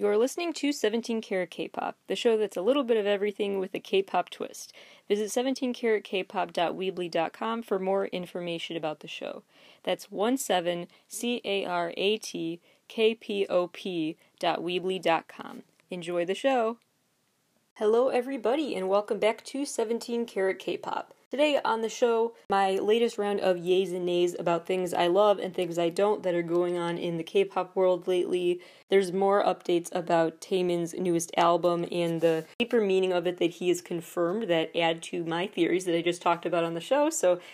You're listening to 17 Carat K-pop, the show that's a little bit of everything with a K-pop twist. Visit 17caratkpop.weebly.com for more information about the show. That's 17caratkpop.weebly.com. Enjoy the show! Hello everybody and welcome back to 17 Carat K-pop. Today on the show, my latest round of yays and nays about things I love and things I don't that are going on in the K-pop world lately. There's more updates about Taemin's newest album and the deeper meaning of it that he has confirmed that add to my theories that I just talked about on the show.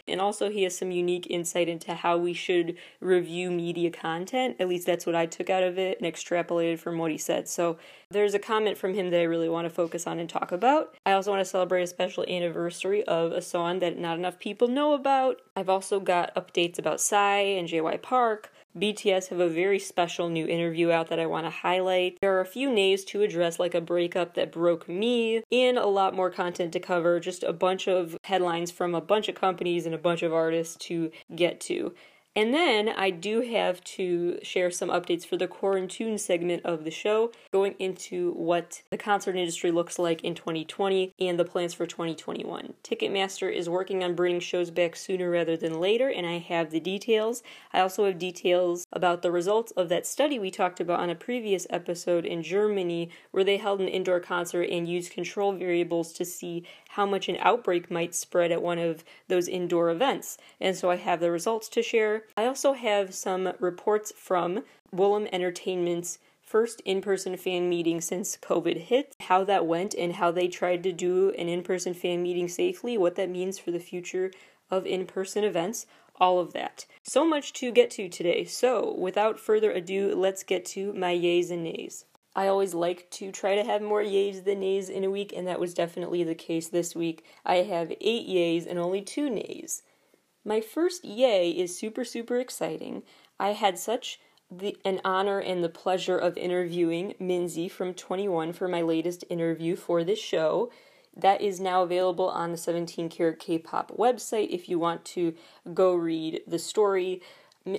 And also he has some unique insight into how we should review media content. At least that's what I took out of it and extrapolated from what he said. So there's a comment from him that I really want to focus on and talk about. I also want to celebrate a special anniversary of a song that not enough people know about. I've also got updates about Psy and JY Park. BTS have a very special new interview out that I want to highlight. There are a few nays to address, like a breakup that broke me, and a lot more content to cover, just a bunch of headlines from a bunch of companies and a bunch of artists to get to. And then I do have to share some updates for the quarantine segment of the show, going into what the concert industry looks like in 2020 and the plans for 2021. Ticketmaster is working on bringing shows back sooner rather than later, and I have the details. I also have details about the results of that study we talked about on a previous episode in Germany, where they held an indoor concert and used control variables to see how much an outbreak might spread at one of those indoor events. And so I have the results to share. I also have some reports from Willem Entertainment's first in-person fan meeting since COVID hit, how that went and how they tried to do an in-person fan meeting safely, what that means for the future of in-person events, all of that. So much to get to today, so without further ado, let's get to my yays and nays. I always like to try to have more yays than nays in a week, and that was definitely the case this week. I have 8 yays and only 2 nays. My first yay is super exciting. I had such an honor and the pleasure of interviewing Minzy from 2NE1 for my latest interview for this show. That is now available on the 17 Carat K-pop website if you want to go read the story.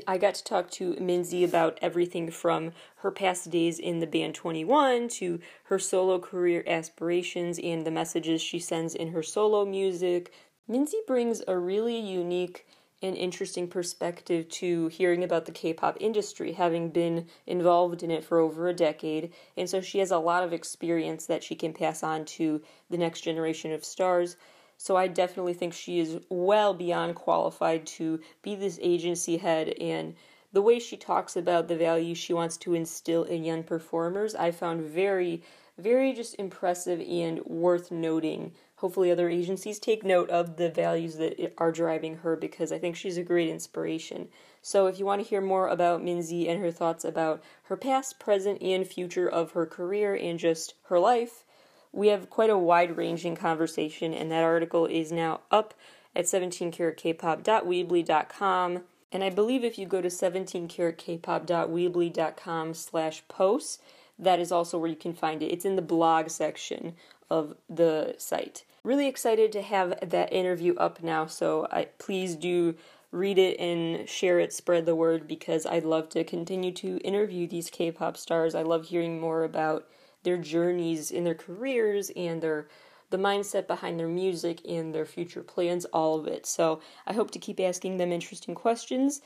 I got to talk to Minzy about everything from her past days in the band 2NE1 to her solo career aspirations and the messages she sends in her solo music. Minzy brings a really unique and interesting perspective to hearing about the K-pop industry, having been involved in it for over a decade, and so she has a lot of experience that she can pass on to the next generation of stars. So I definitely think she is well beyond qualified to be this agency head, and the way she talks about the value she wants to instill in young performers, I found very just impressive and worth noting. Hopefully other agencies take note of the values that are driving her, because I think she's a great inspiration. So if you want to hear more about Minzy and her thoughts about her past, present, and future of her career and just her life, we have quite a wide-ranging conversation, and that article is now up at 17caratkpop.weebly.com. And I believe if you go to 17caratkpop.weebly.com/posts, that is also where you can find it. It's in the blog section of the site. Really excited to have that interview up now, so please do read it and share it, spread the word, because I'd love to continue to interview these K-pop stars. I love hearing more about their journeys in their careers and the mindset behind their music and their future plans, all of it. So I hope to keep asking them interesting questions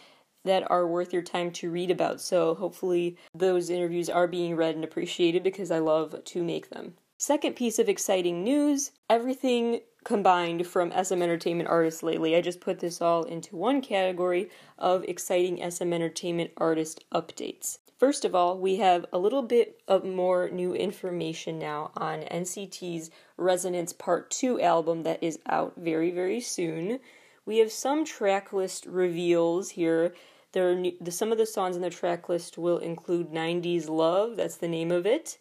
that are worth your time to read about. So hopefully those interviews are being read and appreciated, because I love to make them. Second piece of exciting news, everything combined from SM Entertainment artists lately. I just put this all into one category of exciting SM Entertainment artist updates. First of all, we have a little bit of more new information now on NCT's Resonance Part 2 album that is out very soon. We have some track list reveals here. There are some of the songs in the track list will include 90s Love, that's the name of it,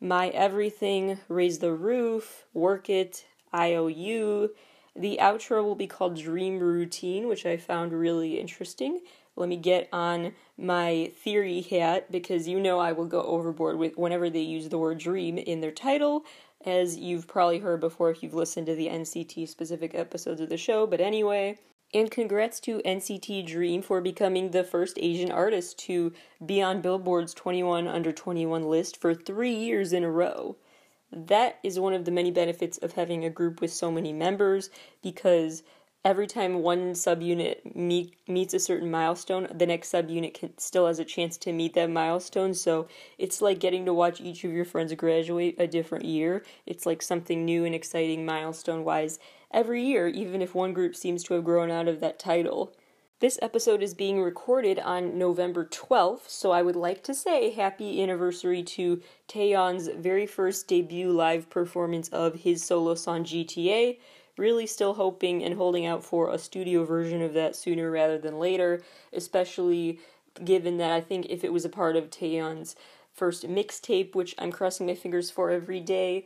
My Everything, Raise the Roof, Work It, IOU. The outro will be called Dream Routine, which I found really interesting. Let me get on my theory hat, because you know I will go overboard with whenever they use the word dream in their title, as you've probably heard before if you've listened to the NCT specific episodes of the show, but anyway. And congrats to NCT Dream for becoming the first Asian artist to be on Billboard's 21 Under 21 list for 3 years in a row. That is one of the many benefits of having a group with so many members, because every time one subunit meets a certain milestone, the next subunit still has a chance to meet that milestone. So it's like getting to watch each of your friends graduate a different year. It's like something new and exciting milestone-wise every year, even if one group seems to have grown out of that title. This episode is being recorded on November 12th, so I would like to say happy anniversary to Taeyeon's very first debut live performance of his solo song GTA. Really still hoping and holding out for a studio version of that sooner rather than later, especially given that I think if it was a part of Taeyeon's first mixtape, which I'm crossing my fingers for every day,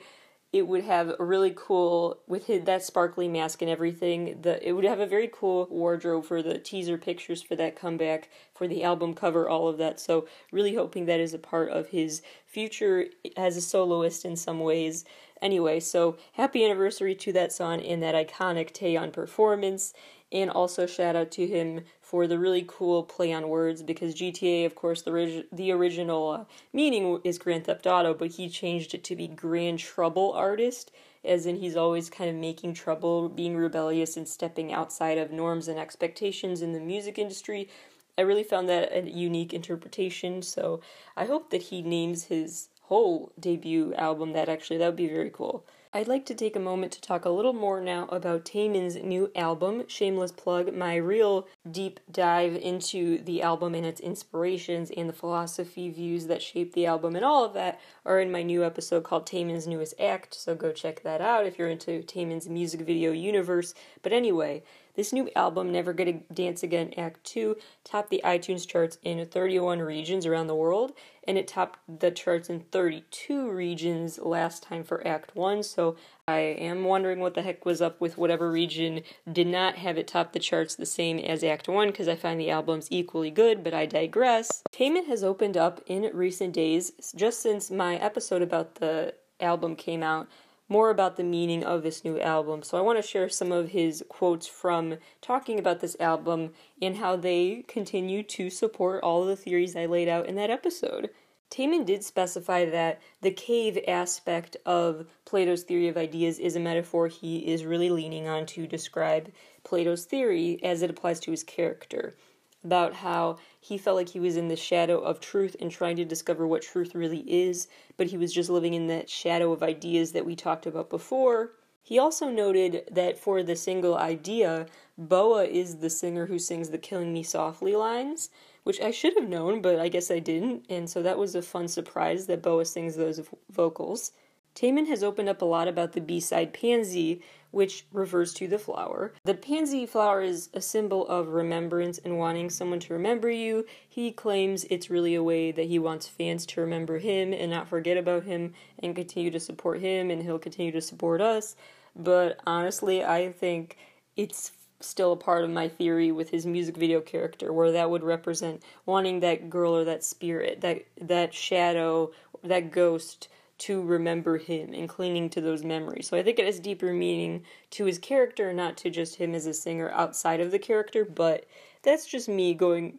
it would have a really cool, with that sparkly mask and everything, it would have a very cool wardrobe for the teaser pictures for that comeback, for the album cover, all of that. So really hoping that is a part of his future as a soloist in some ways. Anyway, so happy anniversary to that song and that iconic Taeyeon performance, and also shout out to him for the really cool play on words, because GTA, of course, the original meaning is Grand Theft Auto, but he changed it to be Grand Trouble Artist, as in he's always kind of making trouble, being rebellious, and stepping outside of norms and expectations in the music industry. I really found that a unique interpretation, so I hope that he names his whole debut album that would be very cool. I'd like to take a moment to talk a little more now about Taemin's new album, shameless plug, my real deep dive into the album and its inspirations and the philosophy views that shape the album and all of that are in my new episode called Taemin's Newest Act, so go check that out if you're into Taemin's music video universe. But anyway, this new album, Never Gonna Dance Again Act 2, topped the iTunes charts in 31 regions around the world, and it topped the charts in 32 regions last time for Act 1, so I am wondering what the heck was up with whatever region did not have it top the charts the same as Act 1, because I find the albums equally good, but I digress. Taemin has opened up in recent days, just since my episode about the album came out, more about the meaning of this new album. So I want to share some of his quotes from talking about this album and how they continue to support all the theories I laid out in that episode. Taemin did specify that the cave aspect of Plato's theory of ideas is a metaphor he is really leaning on to describe Plato's theory as it applies to his character, about how he felt like he was in the shadow of truth and trying to discover what truth really is, but he was just living in that shadow of ideas that we talked about before. He also noted that for the single idea, Boa is the singer who sings the Killing Me Softly lines, which I should have known, but I guess I didn't, and so that was a fun surprise that Boa sings those vocals. Taemin has opened up a lot about the B-side pansy, which refers to the flower. The pansy flower is a symbol of remembrance and wanting someone to remember you. He claims it's really a way that he wants fans to remember him and not forget about him and continue to support him, and he'll continue to support us. But honestly, I think it's still a part of my theory with his music video character, where that would represent wanting that girl or that spirit, that shadow, that ghost, to remember him and clinging to those memories. So I think it has deeper meaning to his character, not to just him as a singer outside of the character, but that's just me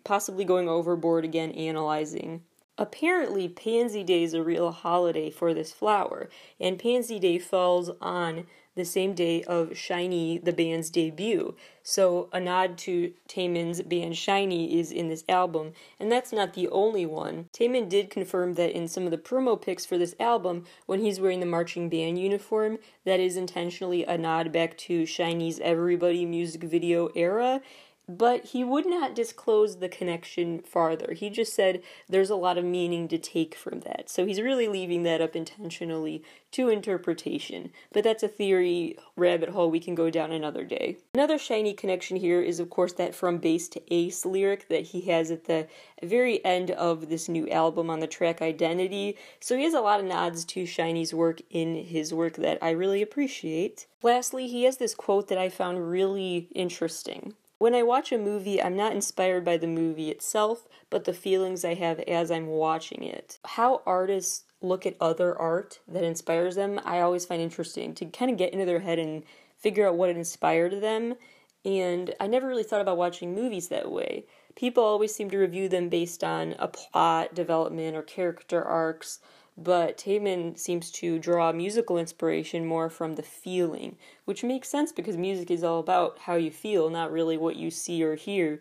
possibly going overboard again, analyzing. Apparently, Pansy Day is a real holiday for this flower, and Pansy Day falls on the same day of SHINee, the band's debut. So a nod to Taemin's band SHINee is in this album, and that's not the only one. Taemin did confirm that in some of the promo pics for this album, when he's wearing the marching band uniform, that is intentionally a nod back to SHINee's Everybody music video era, but he would not disclose the connection farther. He just said there's a lot of meaning to take from that. So he's really leaving that up intentionally to interpretation. But that's a theory rabbit hole we can go down another day. Another SHINee connection here is, of course, that From Base to Ace lyric that he has at the very end of this new album on the track Identity. So he has a lot of nods to SHINee's work in his work that I really appreciate. Lastly, he has this quote that I found really interesting. When I watch a movie, I'm not inspired by the movie itself, but the feelings I have as I'm watching it. How artists look at other art that inspires them, I always find interesting to kind of get into their head and figure out what inspired them. And I never really thought about watching movies that way. People always seem to review them based on a plot, development, or character arcs, but Taemin seems to draw musical inspiration more from the feeling, which makes sense because music is all about how you feel, not really what you see or hear.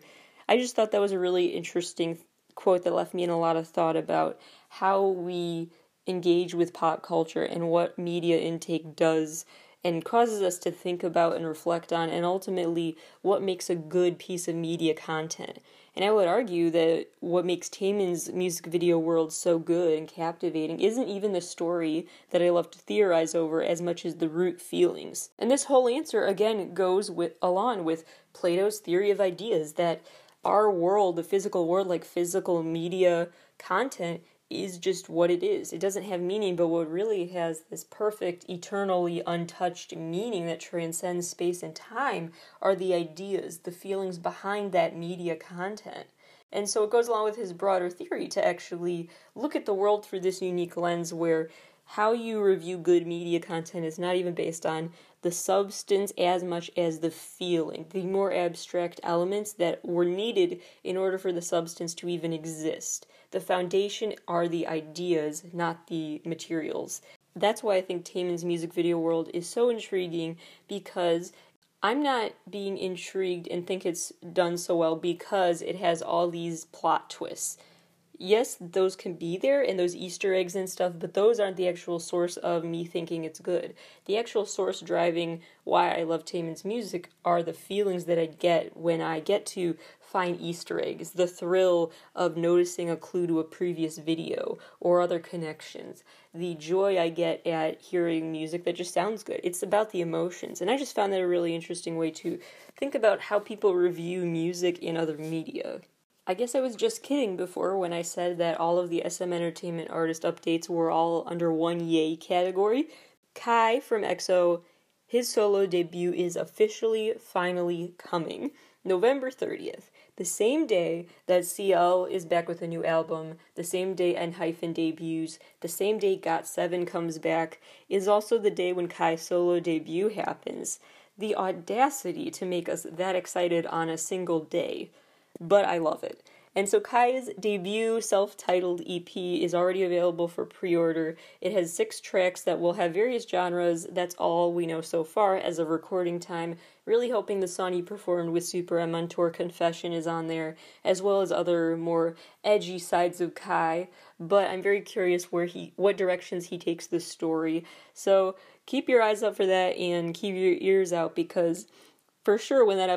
I just thought that was a really interesting quote that left me in a lot of thought about how we engage with pop culture and what media intake does and causes us to think about and reflect on, and ultimately what makes a good piece of media content. And I would argue that what makes Taemin's music video world so good and captivating isn't even the story that I love to theorize over as much as the root feelings. And this whole answer, again, goes along with Plato's theory of ideas, that our world, the physical world, like physical media content, is just what it is. It doesn't have meaning, but what really has this perfect, eternally untouched meaning that transcends space and time are the ideas, the feelings behind that media content. And so it goes along with his broader theory to actually look at the world through this unique lens where how you review good media content is not even based on the substance as much as the feeling, the more abstract elements that were needed in order for the substance to even exist. The foundation are the ideas, not the materials. That's why I think Taemin's music video world is so intriguing, because I'm not being intrigued and think it's done so well because it has all these plot twists. Yes, those can be there, and those Easter eggs and stuff, but those aren't the actual source of me thinking it's good. The actual source driving why I love Taemin's music are the feelings that I get when I get to find Easter eggs, the thrill of noticing a clue to a previous video or other connections, the joy I get at hearing music that just sounds good. It's about the emotions, and I just found that a really interesting way to think about how people review music in other media. I guess I was just kidding before when I said that all of the SM Entertainment artist updates were all under one yay category. Kai from EXO, his solo debut is officially finally coming, November 30th. The same day that CL is back with a new album, the same day ENHYPEN debuts, the same day GOT7 comes back, is also the day when Kai's solo debut happens. The audacity to make us that excited on a single day. But I love it. And so Kai's debut self-titled EP is already available for pre-order. It has 6 tracks that will have various genres. That's all we know so far as of recording time. Really hoping the song he performed with Super M on tour, Confession, is on there, as well as other more edgy sides of Kai. But I'm very curious what directions he takes this story. So keep your eyes up for that and keep your ears out, because for sure, when that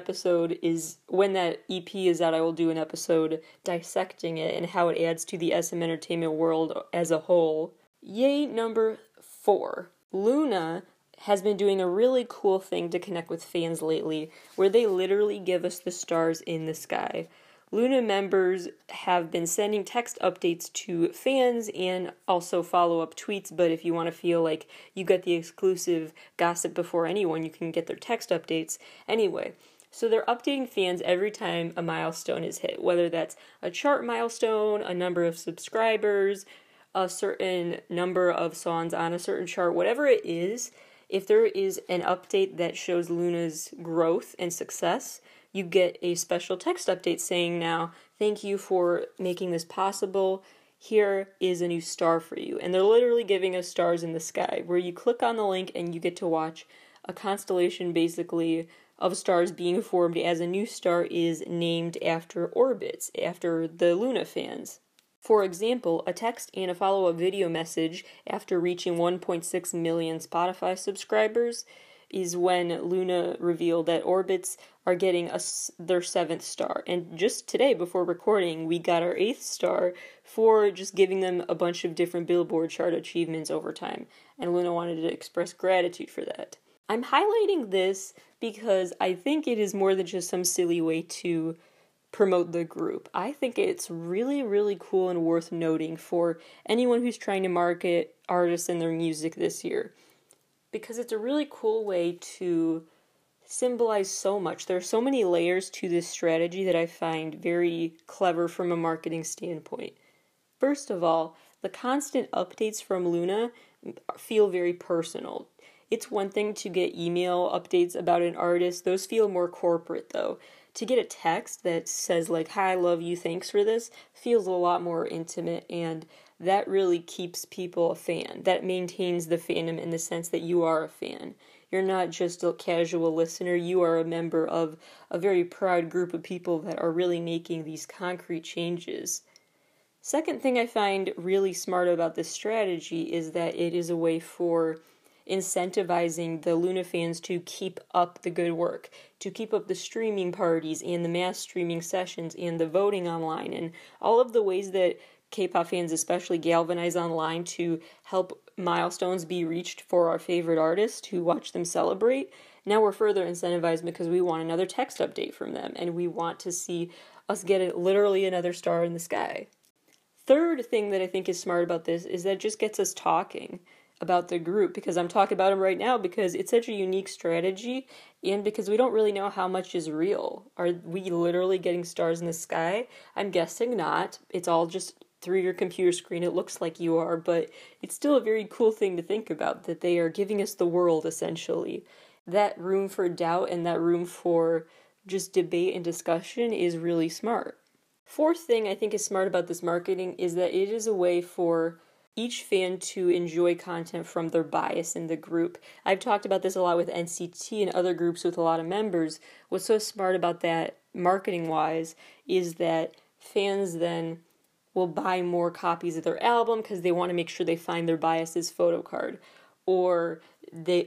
EP is out, I will do an episode dissecting it and how it adds to the SM Entertainment world as a whole. Yay, number 4. LOONA has been doing a really cool thing to connect with fans lately, where they literally give us the stars in the sky. LOONA members have been sending text updates to fans and also follow-up tweets, but if you want to feel like you get the exclusive gossip before anyone, you can get their text updates. Anyway, so they're updating fans every time a milestone is hit, whether that's a chart milestone, a number of subscribers, a certain number of songs on a certain chart, whatever it is. If there is an update that shows LOONA's growth and success, you get a special text update saying, now, thank you for making this possible. Here is a new star for you. And they're literally giving us stars in the sky, where you click on the link and you get to watch a constellation, basically, of stars being formed as a new star is named after Orbits, after the LOONA fans. For example, a text and a follow-up video message after reaching 1.6 million Spotify subscribers is when LOONA revealed that Orbits are getting their 7th star. And just today, before recording, we got our 8th star for just giving them a bunch of different Billboard chart achievements over time. And LOONA wanted to express gratitude for that. I'm highlighting this because I think it is more than just some silly way to promote the group. I think it's really, really cool and worth noting for anyone who's trying to market artists and their music this year, because it's a really cool way to symbolize so much. There are so many layers to this strategy that I find very clever from a marketing standpoint. First of all, the constant updates from LOONA feel very personal. It's one thing to get email updates about an artist. Those feel more corporate, though. To get a text that says, like, hi, I love you, thanks for this, feels a lot more intimate, and that really keeps people a fan. That maintains the fandom in the sense that you are a fan. You're not just a casual listener. You are a member of a very proud group of people that are really making these concrete changes. Second thing I find really smart about this strategy is that it is a way for incentivizing the LOONA fans to keep up the good work, to keep up the streaming parties and the mass streaming sessions and the voting online and all of the ways that K-pop fans especially galvanize online to help milestones be reached for our favorite artists, to watch them celebrate. Now we're further incentivized because we want another text update from them, and we want to see us get literally another star in the sky. Third thing that I think is smart about this is that it just gets us talking about the group, because I'm talking about them right now because it's such a unique strategy and because we don't really know how much is real. Are we literally getting stars in the sky? I'm guessing not. It's all just through your computer screen, it looks like you are, but it's still a very cool thing to think about, that they are giving us the world, essentially. That room for doubt and that room for just debate and discussion is really smart. Fourth thing I think is smart about this marketing is that it is a way for each fan to enjoy content from their bias in the group. I've talked about this a lot with NCT and other groups with a lot of members. What's so smart about that, marketing-wise, is that fans then will buy more copies of their album because they want to make sure they find their bias's photo card. Or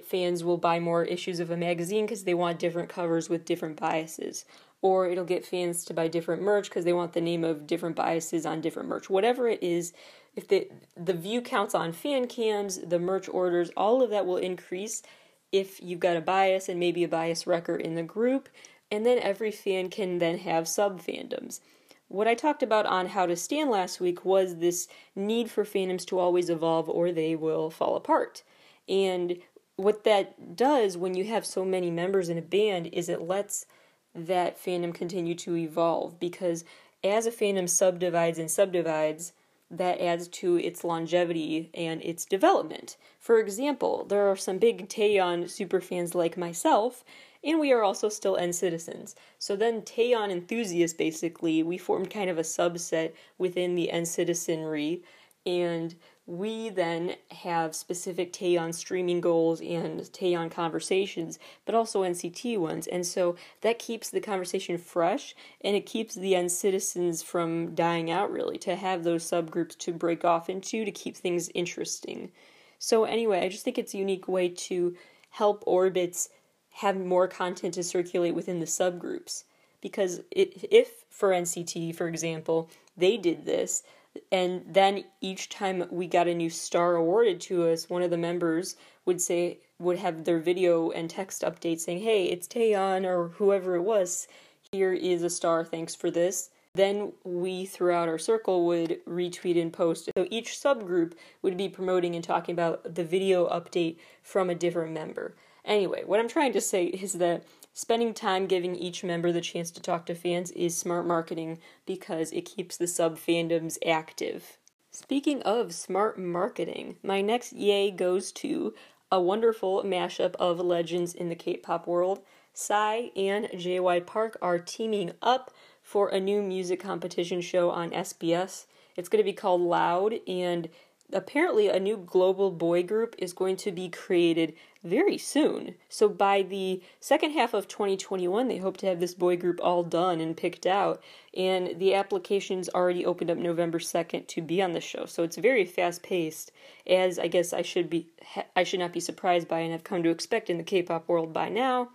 fans will buy more issues of a magazine because they want different covers with different biases. Or it'll get fans to buy different merch because they want the name of different biases on different merch. Whatever it is, if the view counts on fan cams, the merch orders, all of that will increase if you've got a bias and maybe a bias wrecker in the group. And then every fan can then have sub-fandoms. What I talked about on How to Stan last week was this need for fandoms to always evolve or they will fall apart. And what that does when you have so many members in a band is it lets that fandom continue to evolve, because as a fandom subdivides and subdivides, that adds to its longevity and its development. For example, there are some big Taeyeon superfans like myself, and we are also still N citizens. So then Taeyeon enthusiasts, basically, we formed kind of a subset within the N citizenry, and we then have specific Taeyeon streaming goals and Taeyeon conversations, but also NCT ones. And so that keeps the conversation fresh, and it keeps the N citizens from dying out, really, to have those subgroups to break off into to keep things interesting. So anyway, I just think it's a unique way to help Orbits have more content to circulate within the subgroups. Because if, for NCT, for example, they did this, and then each time we got a new star awarded to us, one of the members would have their video and text update saying, hey, it's Taeyeon, or whoever it was, here is a star, thanks for this. Then we, throughout our circle, would retweet and post. So each subgroup would be promoting and talking about the video update from a different member. Anyway, what I'm trying to say is that spending time giving each member the chance to talk to fans is smart marketing because it keeps the sub-fandoms active. Speaking of smart marketing, my next yay goes to a wonderful mashup of legends in the K-pop world. Psy and JY Park are teaming up for a new music competition show on SBS. It's going to be called Loud, and apparently a new global boy group is going to be created very soon. So by the second half of 2021, they hope to have this boy group all done and picked out. And the applications already opened up November 2nd to be on the show. So it's very fast-paced, as I guess I should not be surprised by and have come to expect in the K-pop world by now.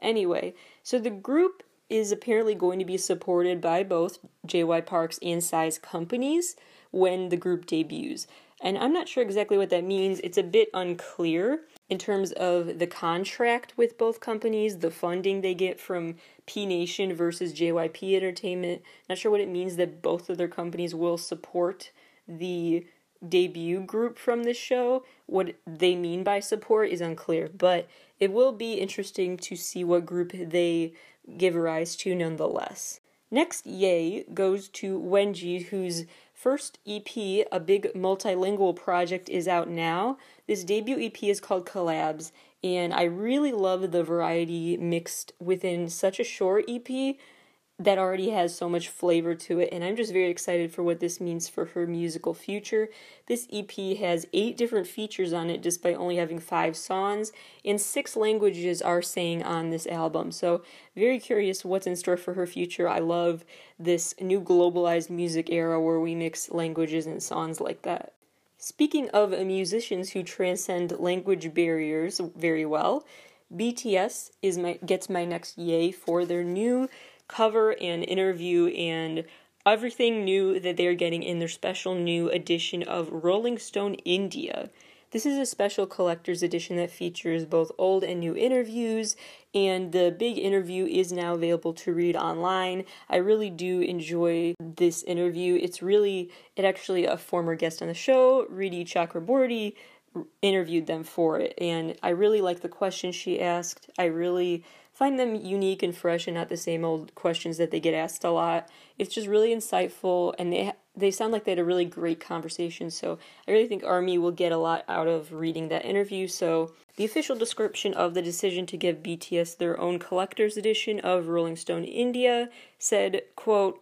Anyway, so the group is apparently going to be supported by both JY Park's and Psy's companies when the group debuts. And I'm not sure exactly what that means. It's a bit unclear in terms of the contract with both companies, the funding they get from P Nation versus JYP Entertainment. Not sure what it means that both of their companies will support the debut group from this show. What they mean by support is unclear, but it will be interesting to see what group they give rise to nonetheless. Next yay goes to Wenji, whose first EP, a big multilingual project, is out now. This debut EP is called Collabs, and I really love the variety mixed within such a short EP that already has so much flavor to it, and I'm just very excited for what this means for her musical future. This EP has 8 different features on it, despite only having 5 songs, and 6 languages are sang on this album, so very curious what's in store for her future. I love this new globalized music era where we mix languages and songs like that. Speaking of musicians who transcend language barriers very well, BTS gets my next yay for their new cover and interview and everything new that they're getting in their special new edition of Rolling Stone India. This is a special collector's edition that features both old and new interviews, and the big interview is now available to read online. I really do enjoy this interview. It's actually a former guest on the show, Riddhi Chakraborty, interviewed them for it, and I really like the questions she asked. I really find them unique and fresh and not the same old questions that they get asked a lot. It's just really insightful, and they sound like they had a really great conversation, so I really think ARMY will get a lot out of reading that interview. So the official description of the decision to give BTS their own collector's edition of Rolling Stone India said, quote,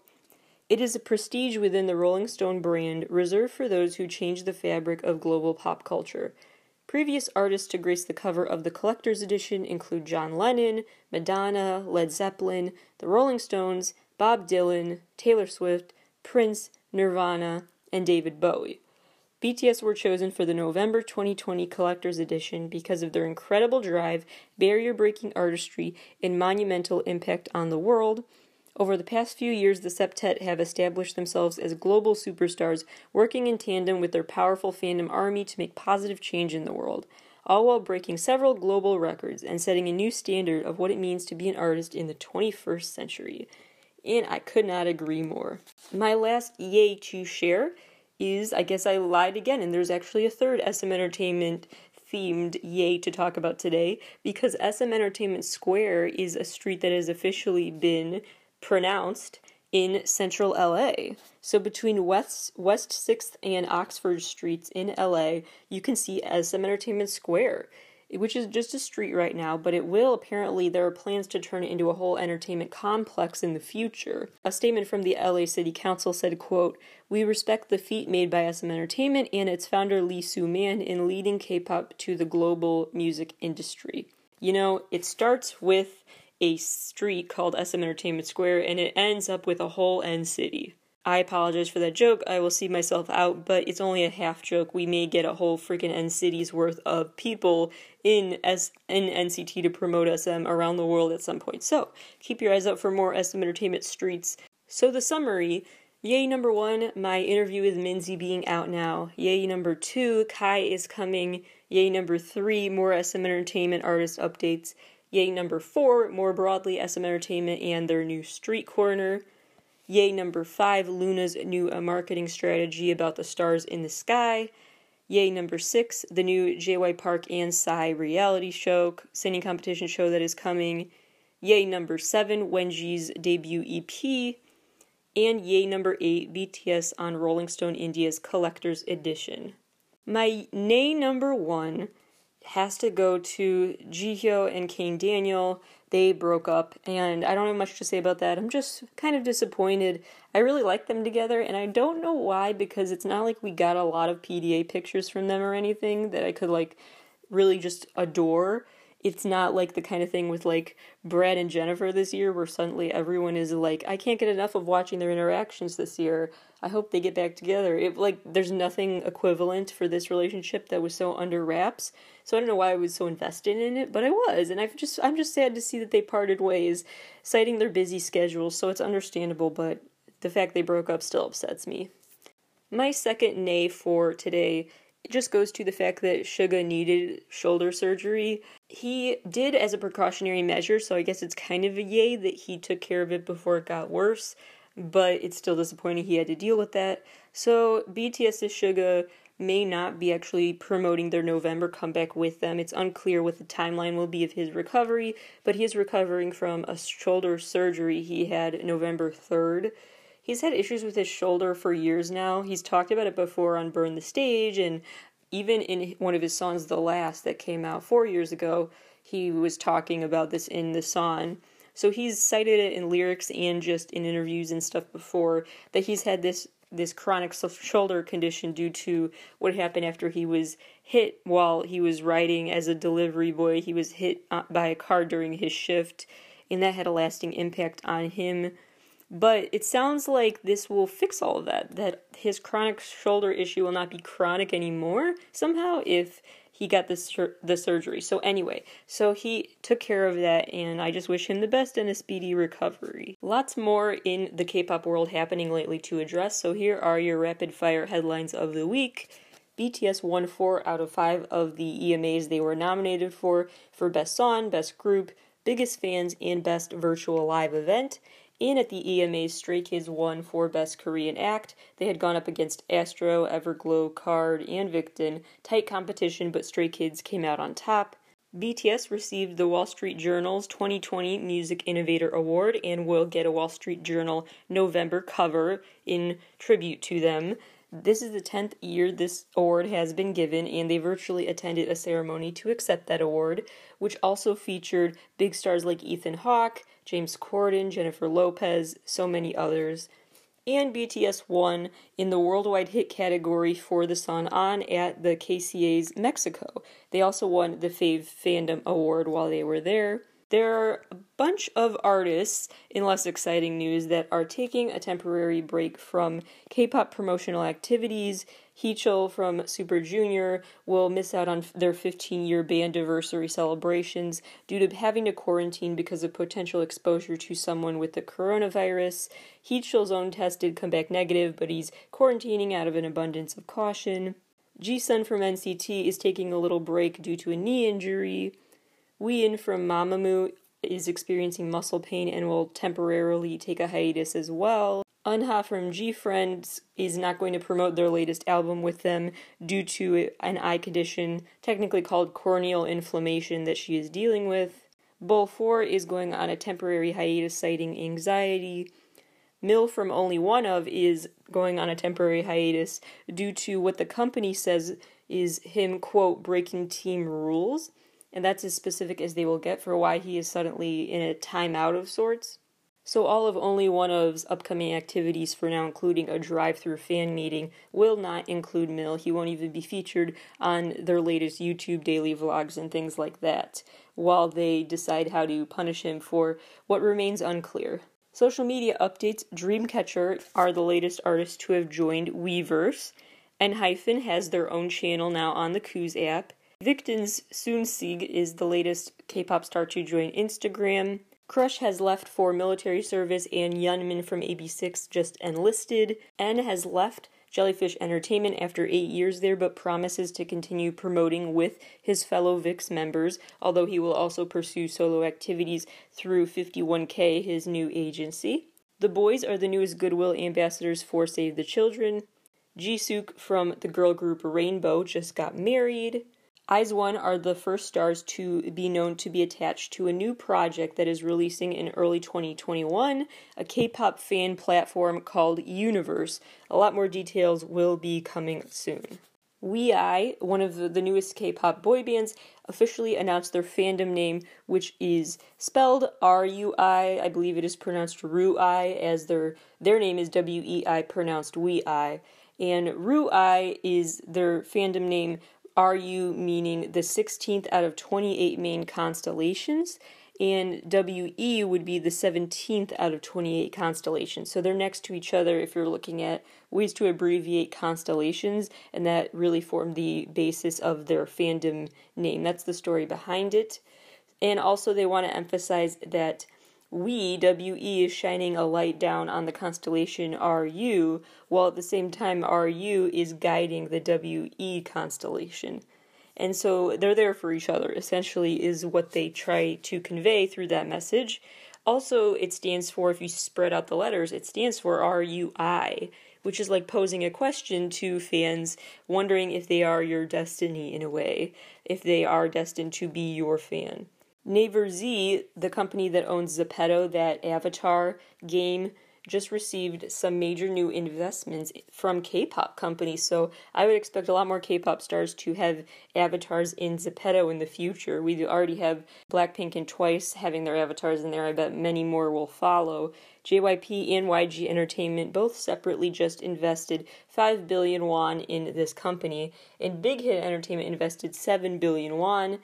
"It is a prestige within the Rolling Stone brand reserved for those who change the fabric of global pop culture. Previous artists to grace the cover of the collector's edition include John Lennon, Madonna, Led Zeppelin, the Rolling Stones, Bob Dylan, Taylor Swift, Prince, Nirvana, and David Bowie. BTS were chosen for the November 2020 collector's edition because of their incredible drive, barrier-breaking artistry, and monumental impact on the world. Over the past few years, the septet have established themselves as global superstars, working in tandem with their powerful fandom ARMY to make positive change in the world, all while breaking several global records and setting a new standard of what it means to be an artist in the 21st century. And I could not agree more." My last yay to share is, I guess I lied again, and there's actually a third SM Entertainment themed yay to talk about today, because SM Entertainment Square is a street that has officially been pronounced in central LA. So between West 6th and Oxford Streets in LA, you can see SM Entertainment Square, which is just a street right now, but it will apparently, there are plans to turn it into a whole entertainment complex in the future. A statement from the LA City Council said, quote, "We respect the feat made by SM Entertainment and its founder Lee Soo Man in leading K-pop to the global music industry." You know, it starts with a street called SM Entertainment Square, and it ends up with a whole N city. I apologize for that joke, I will see myself out, but it's only a half joke. We may get a whole freaking N city's worth of people in NCT to promote SM around the world at some point. So, keep your eyes out for more SM Entertainment streets. So the summary, yay number 1, my interview with Minzy being out now. Yay number 2, Kai is coming. Yay number 3, more SM Entertainment artist updates. Yay number 4, more broadly, SM Entertainment and their new street corner. Yay number 5, LOONA's new marketing strategy about the stars in the sky. Yay number 6, the new JY Park and Psy reality show, singing competition show that is coming. Yay number 7, Wenji's debut EP. And yay number 8, BTS on Rolling Stone India's collector's edition. My nay number 1 has to go to Jihyo and Kang Daniel. They broke up, and I don't have much to say about that. I'm just kind of disappointed. I really like them together, and I don't know why, because it's not like we got a lot of PDA pictures from them or anything that I could, really just adore. It's not like the kind of thing with, Brad and Jennifer this year where suddenly everyone is like, I can't get enough of watching their interactions this year. I hope they get back together. There's nothing equivalent for this relationship that was so under wraps. So I don't know why I was so invested in it, but I was. And I'm just sad to see that they parted ways, citing their busy schedules, so it's understandable, but the fact they broke up still upsets me. My second nay for today, it just goes to the fact that Suga needed shoulder surgery. He did as a precautionary measure, so I guess it's kind of a yay that he took care of it before it got worse, but it's still disappointing he had to deal with that. So BTS's Suga may not be actually promoting their November comeback with them. It's unclear what the timeline will be of his recovery, but he is recovering from a shoulder surgery he had November 3rd. He's had issues with his shoulder for years now. He's talked about it before on Burn the Stage, and even in one of his songs, The Last, that came out 4 years ago, he was talking about this in the song. So he's cited it in lyrics and just in interviews and stuff before, that he's had this chronic shoulder condition due to what happened after he was hit while he was riding as a delivery boy. He was hit by a car during his shift, and that had a lasting impact on him. But it sounds like this will fix all of that, that his chronic shoulder issue will not be chronic anymore somehow if he got the surgery. So anyway, so he took care of that, and I just wish him the best and a speedy recovery. Lots more in the K-pop world happening lately to address, so here are your rapid-fire headlines of the week. BTS won 4 out of 5 of the EMAs they were nominated for Best Song, Best Group, Biggest Fans, and Best Virtual Live Event. In at the EMAs, Stray Kids won for Best Korean Act. They had gone up against Astro, Everglow, Card, and Victon. Tight competition, but Stray Kids came out on top. BTS received the Wall Street Journal's 2020 Music Innovator Award and will get a Wall Street Journal November cover in tribute to them. This is the 10th year this award has been given, and they virtually attended a ceremony to accept that award, which also featured big stars like Ethan Hawke, James Corden, Jennifer Lopez, so many others. And BTS won in the worldwide hit category for the song On at the KCA's Mexico. They also won the Fave Fandom Award while they were there. There are a bunch of artists, in less exciting news, that are taking a temporary break from K-pop promotional activities. Heechul from Super Junior will miss out on their 15-year band anniversary celebrations due to having to quarantine because of potential exposure to someone with the coronavirus. Heechul's own test did come back negative, but he's quarantining out of an abundance of caution. Jisun from NCT is taking a little break due to a knee injury. Wooin from Mamamoo is experiencing muscle pain and will temporarily take a hiatus as well. Unha from G-Friend is not going to promote their latest album with them due to an eye condition technically called corneal inflammation that she is dealing with. Bol4 is going on a temporary hiatus citing anxiety. Mill from Only One Of is going on a temporary hiatus due to what the company says is him, quote, breaking team rules, and that's as specific as they will get for why he is suddenly in a timeout of sorts. So all of Only One Of's upcoming activities for now, including a drive-through fan meeting, will not include Mill. He won't even be featured on their latest YouTube daily vlogs and things like that, while they decide how to punish him for what remains unclear. Social media updates. Dreamcatcher are the latest artists to have joined Weverse, and ENHYPEN has their own channel now on the Kooz app. Victon's Soonsig is the latest K-pop star to join Instagram. Crush has left for military service, and Yeonmin from AB6 just enlisted. N has left Jellyfish Entertainment after 8 years there, but promises to continue promoting with his fellow VIX members, although he will also pursue solo activities through 51K, his new agency. The boys are the newest Goodwill ambassadors for Save the Children. Jisook from the girl group Rainbow just got married. IZ*ONE are the first stars to be known to be attached to a new project that is releasing in early 2021, a K-pop fan platform called Universe. A lot more details will be coming soon. WEI, one of the newest K-pop boy bands, officially announced their fandom name, which is spelled R-U-I, I believe it is pronounced Rui, as their name is W-E-I, pronounced WEI. And Rui is their fandom name, RU meaning the 16th out of 28 main constellations, and WE would be the 17th out of 28 constellations. So they're next to each other if you're looking at ways to abbreviate constellations, and that really formed the basis of their fandom name. That's the story behind it. And also they want to emphasize that WE is shining a light down on the constellation RU, while at the same time RU is guiding the WE constellation. And so they're there for each other, essentially, is what they try to convey through that message. Also, it stands for, if you spread out the letters, it stands for RUI, which is like posing a question to fans, wondering if they are your destiny in a way, if they are destined to be your fan. Naver Z, the company that owns Zepeto, that Avatar game, just received some major new investments from K-pop companies, so I would expect a lot more K-pop stars to have avatars in Zepeto in the future. We already have Blackpink and TWICE having their avatars in there. I bet many more will follow. JYP and YG Entertainment both separately just invested 5 billion won in this company, and Big Hit Entertainment invested 7 billion won.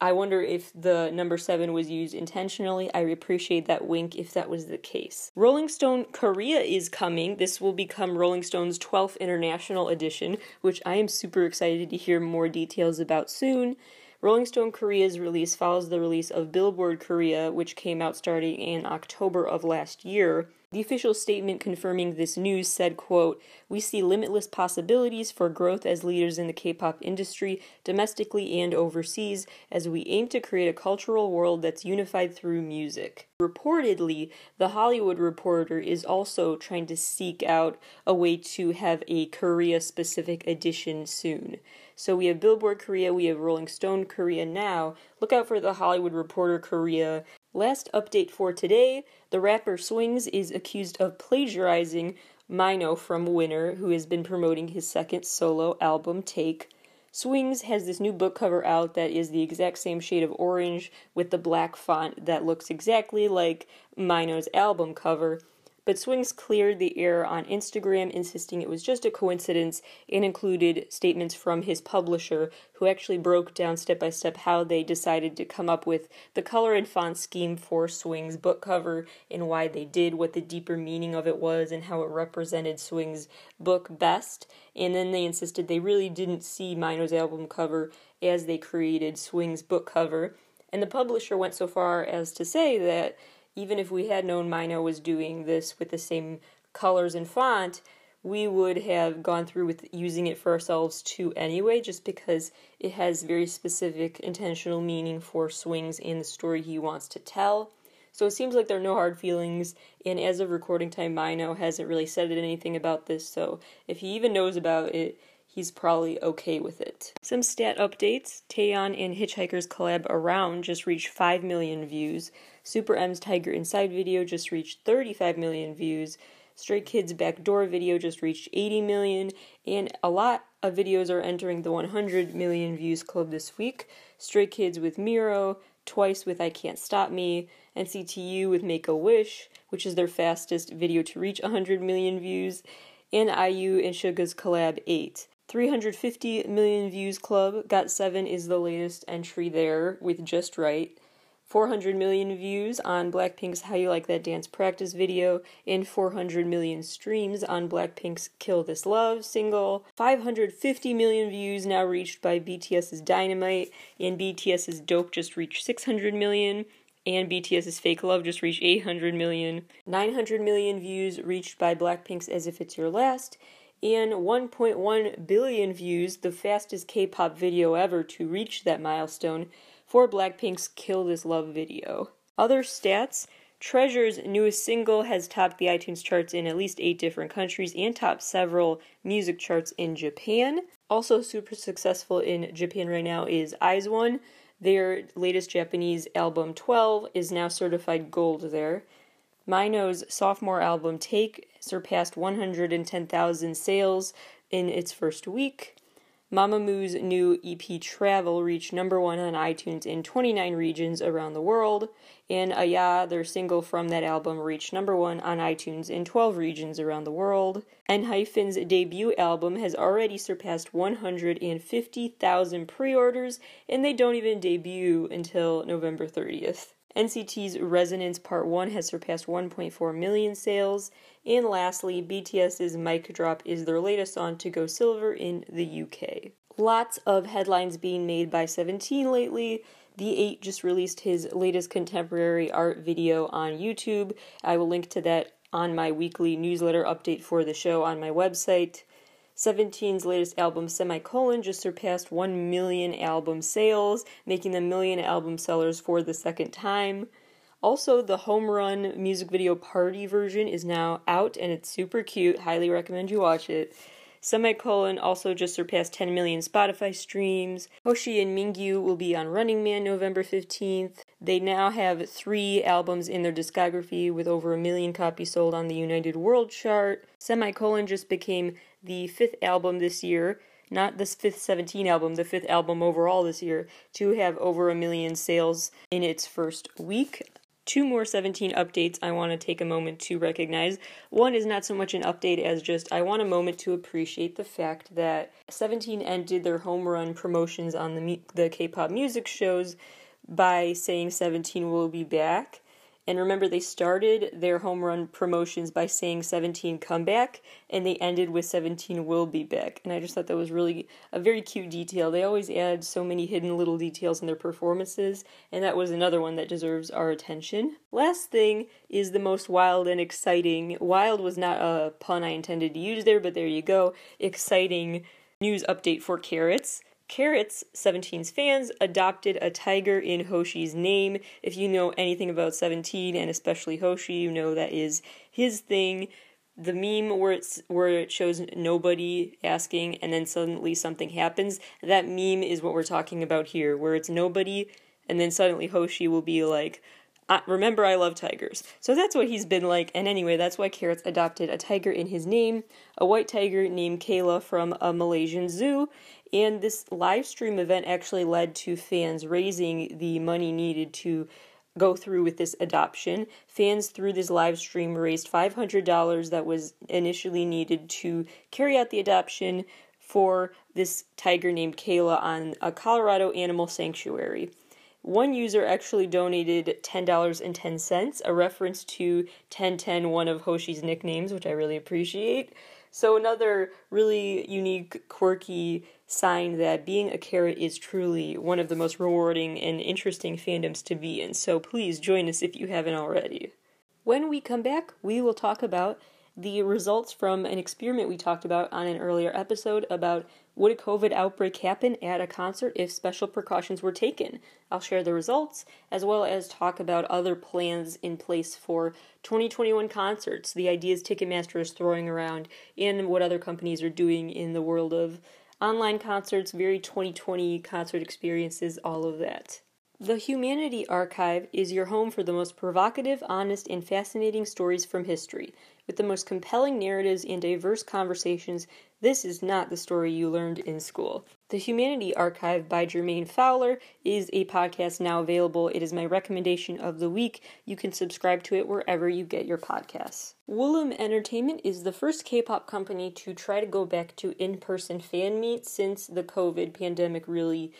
I wonder if the number 7 was used intentionally. I appreciate that wink if that was the case. Rolling Stone Korea is coming. This will become Rolling Stone's 12th international edition, which I am super excited to hear more details about soon. Rolling Stone Korea's release follows the release of Billboard Korea, which came out starting in October of last year. The official statement confirming this news said, quote, "We see limitless possibilities for growth as leaders in the K-pop industry, domestically and overseas, as we aim to create a cultural world that's unified through music." Reportedly, The Hollywood Reporter is also trying to seek out a way to have a Korea-specific edition soon. So we have Billboard Korea, we have Rolling Stone Korea now. Look out for The Hollywood Reporter Korea. Last update for today, the rapper Swings is accused of plagiarizing Mino from Winner, who has been promoting his second solo album, Take. Swings has this new book cover out that is the exact same shade of orange with the black font that looks exactly like Mino's album cover. But Swings cleared the air on Instagram, insisting it was just a coincidence, and included statements from his publisher, who actually broke down step-by-step how they decided to come up with the color and font scheme for Swings' book cover, and why they did, what the deeper meaning of it was, and how it represented Swings' book best. And then they insisted they really didn't see Mino's album cover as they created Swings' book cover. And the publisher went so far as to say that even if we had known Mino was doing this with the same colors and font, we would have gone through with using it for ourselves too anyway, just because it has very specific intentional meaning for Swings and the story he wants to tell. So it seems like there are no hard feelings, and as of recording time, Mino hasn't really said anything about this, so if he even knows about it, he's probably okay with it. Some stat updates. Taeyeon and Hitchhiker's collab Around just reached 5 million views. Super M's Tiger Inside video just reached 35 million views. Stray Kids' Backdoor video just reached 80 million. And a lot of videos are entering the 100 million views club this week. Stray Kids with Miro, TWICE with I Can't Stop Me, NCTU with Make a Wish, which is their fastest video to reach 100 million views, and IU and Suga's collab 8. 350 million views club, GOT7 is the latest entry there with Just Right. 400 million views on Blackpink's How You Like That Dance practice video, and 400 million streams on Blackpink's Kill This Love single. 550 million views now reached by BTS's Dynamite, and BTS's Dope just reached 600 million. And BTS's Fake Love just reached 800 million. 900 million views reached by Blackpink's As If It's Your Last, and 1.1 billion views, the fastest K-pop video ever to reach that milestone, for Blackpink's Kill This Love video. Other stats, Treasure's newest single has topped the iTunes charts in at least 8 different countries and topped several music charts in Japan. Also super successful in Japan right now is IZ*ONE. Their latest Japanese album, 12, is now certified gold there. Mino's sophomore album, Take, surpassed 110,000 sales in its first week. Mamamoo's new EP, Travel, reached number 1 on iTunes in 29 regions around the world. And Aya, their single from that album, reached number 1 on iTunes in 12 regions around the world. ENHYPEN's debut album has already surpassed 150,000 pre-orders, and they don't even debut until November 30th. NCT's Resonance Part 1 has surpassed 1.4 million sales. And lastly, BTS's Mic Drop is their latest song to go silver in the UK. Lots of headlines being made by Seventeen lately. The 8 just released his latest contemporary art video on YouTube. I will link to that on my weekly newsletter update for the show on my website. Seventeen's latest album, Semicolon, just surpassed 1 million album sales, making them million album sellers for the second time. Also, the Home Run music video party version is now out, and it's super cute. Highly recommend you watch it. Semicolon also just surpassed 10 million Spotify streams. Hoshi and Mingyu will be on Running Man November 15th. They now have 3 albums in their discography with over 1 million copies sold on the United World chart. Semicolon just became the 5th album this year, not the 5th 17 album, the 5th album overall this year, to have over 1 million sales in its first week. 2 more 17 updates I want to take a moment to recognize. One is not so much an update as just I want a moment to appreciate the fact that 17 ended their home run promotions on the K-pop music shows by saying 17 will be back. And remember, they started their home run promotions by saying 17 come back, and they ended with 17 will be back. And I just thought that was really a very cute detail. They always add so many hidden little details in their performances, and that was another one that deserves our attention. Last thing is the most wild and exciting. Wild was not a pun I intended to use there, but there you go. Exciting news update for Carrots. Carrots, 17's fans, adopted a tiger in Hoshi's name. If you know anything about 17, and especially Hoshi, you know that is his thing. The meme where it shows nobody asking and then suddenly something happens, that meme is what we're talking about here, where it's nobody and then suddenly Hoshi will be like, remember, I love tigers. So that's what he's been like, and anyway, that's why Carrots adopted a tiger in his name, a white tiger named Kayla from a Malaysian zoo, and this live stream event actually led to fans raising the money needed to go through with this adoption. Fans through this live stream raised $500 that was initially needed to carry out the adoption for this tiger named Kayla on a Colorado animal sanctuary. One user actually donated $10.10, a reference to 1010, one of Hoshi's nicknames, which I really appreciate. So another really unique, quirky sign that being a carrot is truly one of the most rewarding and interesting fandoms to be in. So please join us if you haven't already. When we come back, we will talk about the results from an experiment we talked about on an earlier episode about would a COVID outbreak happen at a concert if special precautions were taken. I'll share the results as well as talk about other plans in place for 2021 concerts, the ideas Ticketmaster is throwing around, and what other companies are doing in the world of online concerts, very 2020 concert experiences, all of that. The Humanity Archive is your home for the most provocative, honest, and fascinating stories from history. With the most compelling narratives and diverse conversations, this is not the story you learned in school. The Humanity Archive by Jermaine Fowler is a podcast now available. It is my recommendation of the week. You can subscribe to it wherever you get your podcasts. Woolum Entertainment is the first K-pop company to try to go back to in-person fan meets since the COVID pandemic really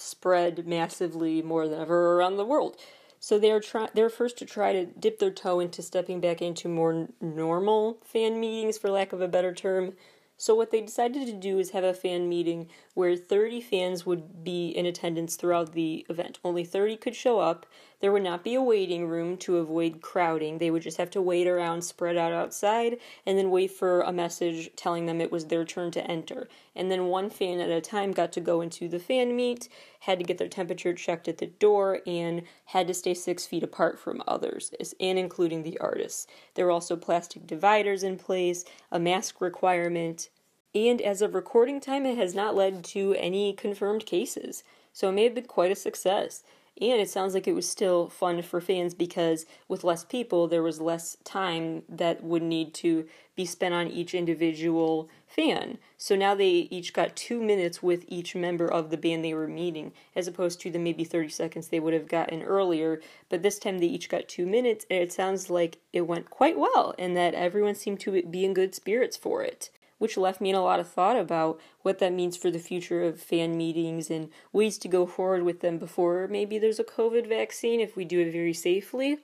spread massively more than ever around the world. So they're first to try to dip their toe into stepping back into more normal fan meetings, for lack of a better term. So what they decided to do is have a fan meeting where 30 fans would be in attendance throughout the event. Only 30 could show up. There would not be a waiting room to avoid crowding. They would just have to wait around, spread out outside, and then wait for a message telling them it was their turn to enter. And then one fan at a time got to go into the fan meet, had to get their temperature checked at the door, and had to stay 6 feet apart from others, and including the artists. There were also plastic dividers in place, a mask requirement, and as of recording time, it has not led to any confirmed cases. So it may have been quite a success. And it sounds like it was still fun for fans because with less people, there was less time that would need to be spent on each individual fan. So now they each got 2 minutes with each member of the band they were meeting, as opposed to the maybe 30 seconds they would have gotten earlier. But this time they each got 2 minutes, and it sounds like it went quite well and that everyone seemed to be in good spirits for it, which left me in a lot of thought about what that means for the future of fan meetings and ways to go forward with them before maybe there's a COVID vaccine, if we do it very safely.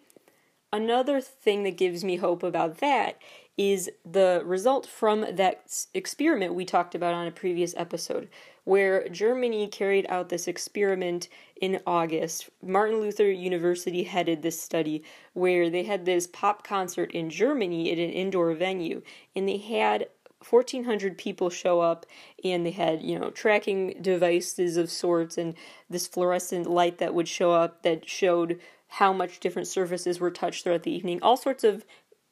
Another thing that gives me hope about that is the result from that experiment we talked about on a previous episode, where Germany carried out this experiment in August. Martin Luther University headed this study, where they had this pop concert in Germany at an indoor venue, and they had 1,400 people show up, and they had, tracking devices of sorts and this fluorescent light that would show up that showed how much different surfaces were touched throughout the evening. All sorts of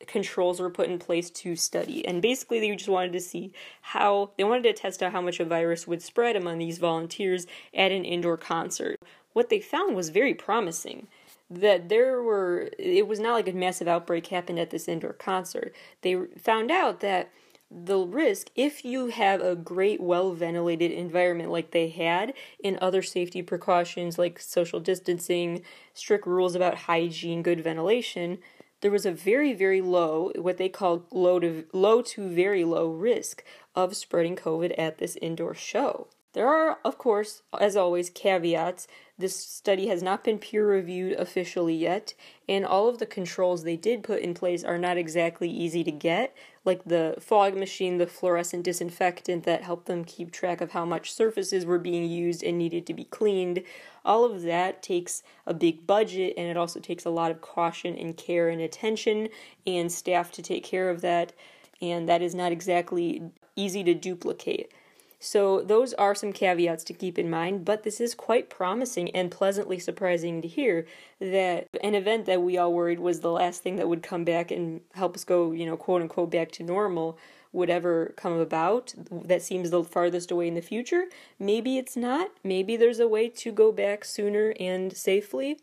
controls were put in place to study. And basically they just wanted to see how, they wanted to test out how much a virus would spread among these volunteers at an indoor concert. What they found was very promising. That it was not like a massive outbreak happened at this indoor concert. They found out that the risk, if you have a great, well-ventilated environment like they had, and other safety precautions like social distancing, strict rules about hygiene, good ventilation, there was a very, very low, what they called low to very low risk of spreading COVID at this indoor show. There are, of course, as always, caveats. This study has not been peer-reviewed officially yet, and all of the controls they did put in place are not exactly easy to get, like the fog machine, the fluorescent disinfectant that helped them keep track of how much surfaces were being used and needed to be cleaned. All of that takes a big budget, and it also takes a lot of caution and care and attention and staff to take care of that, and that is not exactly easy to duplicate. So those are some caveats to keep in mind, but this is quite promising and pleasantly surprising to hear that an event that we all worried was the last thing that would come back and help us go, you know, quote unquote back to normal would ever come about. That seems the farthest away in the future. Maybe it's not. Maybe there's a way to go back sooner and safely.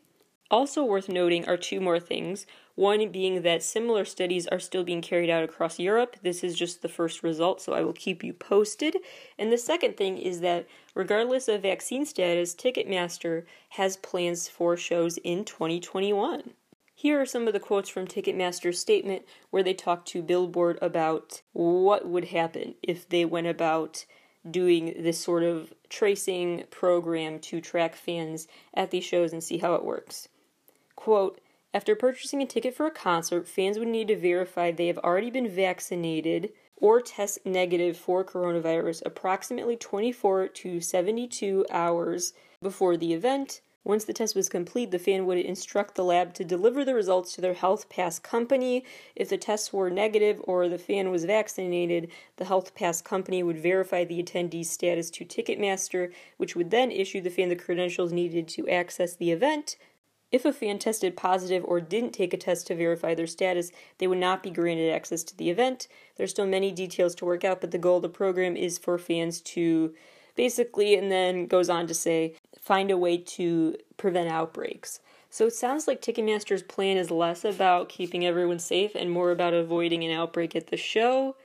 Also worth noting are two more things. One being that similar studies are still being carried out across Europe. This is just the first result, so I will keep you posted. And the second thing is that regardless of vaccine status, Ticketmaster has plans for shows in 2021. Here are some of the quotes from Ticketmaster's statement where they talked to Billboard about what would happen if they went about doing this sort of tracing program to track fans at these shows and see how it works. Quote, after purchasing a ticket for a concert, fans would need to verify they have already been vaccinated or test negative for coronavirus approximately 24 to 72 hours before the event. Once the test was complete, the fan would instruct the lab to deliver the results to their Health Pass company. If the tests were negative or the fan was vaccinated, the Health Pass company would verify the attendee's status to Ticketmaster, which would then issue the fan the credentials needed to access the event. If a fan tested positive or didn't take a test to verify their status, they would not be granted access to the event. There's still many details to work out, but the goal of the program is for fans to basically, and then goes on to say, find a way to prevent outbreaks. So it sounds like Ticketmaster's plan is less about keeping everyone safe and more about avoiding an outbreak at the show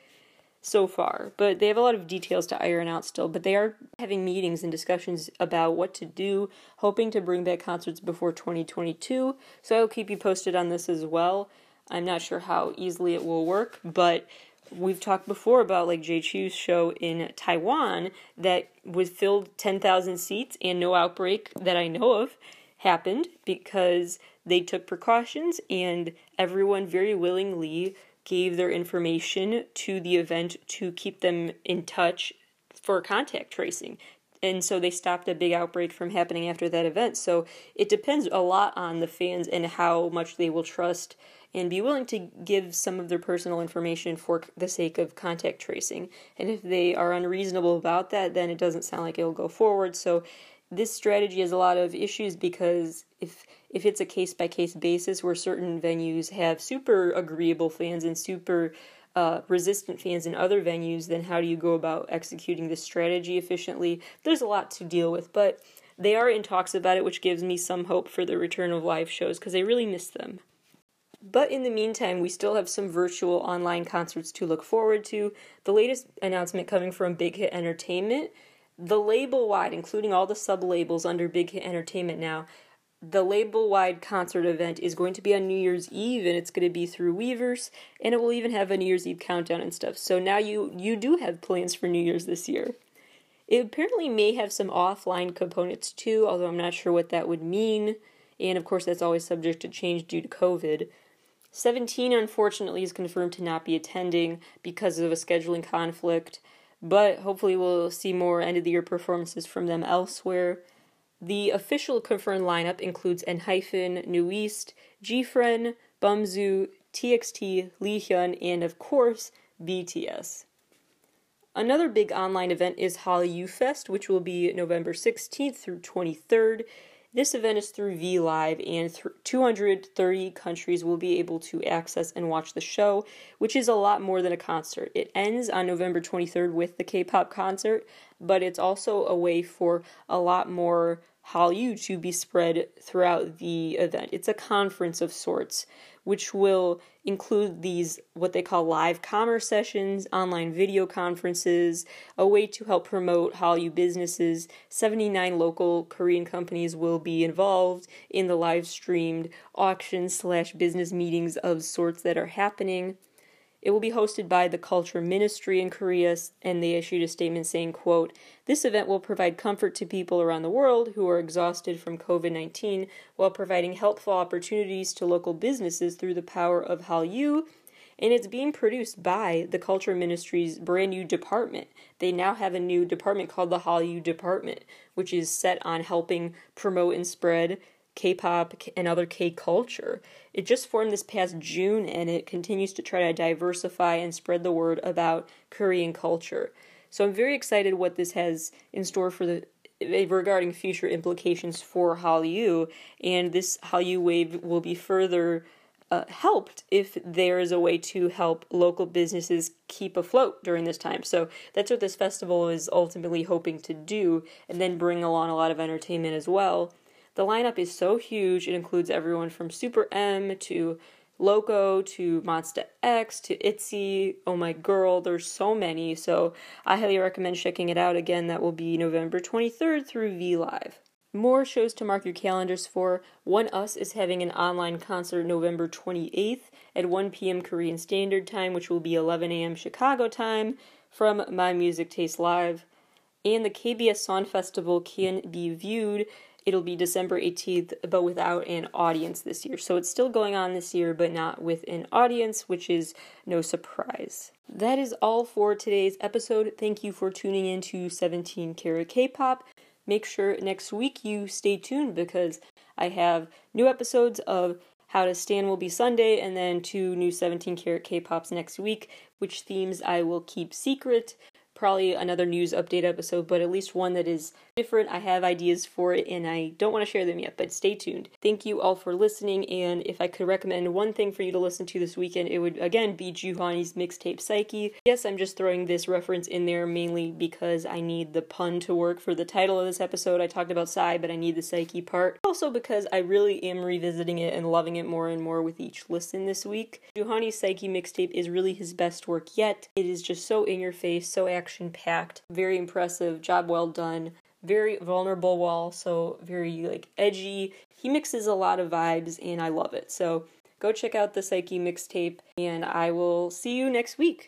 so far. But they have a lot of details to iron out still, but they are having meetings and discussions about what to do, hoping to bring back concerts before 2022. So I'll keep you posted on this as well. I'm not sure how easily it will work, but we've talked before about like Jay Chu's show in Taiwan that was filled 10,000 seats and no outbreak that I know of happened because they took precautions and everyone very willingly gave their information to the event to keep them in touch for contact tracing. And so they stopped a big outbreak from happening after that event. So it depends a lot on the fans and how much they will trust and be willing to give some of their personal information for the sake of contact tracing. And if they are unreasonable about that, then it doesn't sound like it'll go forward. So this strategy has a lot of issues because if it's a case-by-case basis where certain venues have super agreeable fans and super resistant fans in other venues, then how do you go about executing this strategy efficiently? There's a lot to deal with, but they are in talks about it, which gives me some hope for the return of live shows because I really miss them. But in the meantime, we still have some virtual online concerts to look forward to. The latest announcement coming from Big Hit Entertainment, the label-wide, including all the sub-labels under Big Hit Entertainment now, the label-wide concert event is going to be on New Year's Eve, and it's going to be through Weverse, and it will even have a New Year's Eve countdown and stuff. So now you do have plans for New Year's this year. It apparently may have some offline components too, although I'm not sure what that would mean. And of course, that's always subject to change due to COVID. Seventeen, unfortunately, is confirmed to not be attending because of a scheduling conflict, but hopefully we'll see more end-of-the-year performances from them elsewhere. The official confirmed lineup includes ENHYPEN, New East, GFRIEND, Bumzu, TXT, Leehyun, and of course, BTS. Another big online event is Hallyu Fest, which will be November 16th through 23rd. This event is through V Live, and 230 countries will be able to access and watch the show, which is a lot more than a concert. It ends on November 23rd with the K-pop concert, but it's also a way for a lot more Hallyu to be spread throughout the event. It's a conference of sorts, which will include these, what they call live commerce sessions, online video conferences, a way to help promote Hallyu businesses. 79 local Korean companies will be involved in the live streamed auctions / business meetings of sorts that are happening. It will be hosted by the Culture Ministry in Korea, and they issued a statement saying, quote, "This event will provide comfort to people around the world who are exhausted from COVID-19 while providing helpful opportunities to local businesses through the power of Hallyu," and it's being produced by the Culture Ministry's brand new department. They now have a new department called the Hallyu Department, which is set on helping promote and spread K-pop and other K-culture. It just formed this past June, and it continues to try to diversify and spread the word about Korean culture. So I'm very excited what this has in store for regarding future implications for Hallyu, and this Hallyu wave will be further helped if there is a way to help local businesses keep afloat during this time. So that's what this festival is ultimately hoping to do, and then bring along a lot of entertainment as well. The lineup is so huge, it includes everyone from Super M to Loco to Monsta X to ITZY, Oh My Girl, there's so many, so I highly recommend checking it out. Again, that will be November 23rd through V Live. More shows to mark your calendars for. 1US is having an online concert November 28th at 1 p.m. Korean Standard Time, which will be 11 a.m. Chicago time, from My Music Taste Live. And the KBS Song Festival can be viewed. It'll be December 18th, but without an audience this year. So it's still going on this year, but not with an audience, which is no surprise. That is all for today's episode. Thank you for tuning in to 17 Carat K-pop. Make sure next week you stay tuned, because I have new episodes of How to Stand will be Sunday, and then 2 new 17 Carat K-pops next week, which themes I will keep secret. Probably another news update episode, but at least one that is different. I have ideas for it, and I don't want to share them yet, but stay tuned. Thank you all for listening, and if I could recommend one thing for you to listen to this weekend, it would, again, be Juhani's mixtape Psyche. Yes, I'm just throwing this reference in there mainly because I need the pun to work for the title of this episode. I talked about Psy, but I need the Psyche part. Also because I really am revisiting it and loving it more and more with each listen this week. Juhani's Psyche mixtape is really his best work yet. It is just so in your face, so active. Action-packed, very impressive, job well done, very vulnerable while also very edgy. He mixes a lot of vibes, and I love it. So go check out the Psyche mixtape, and I will see you next week.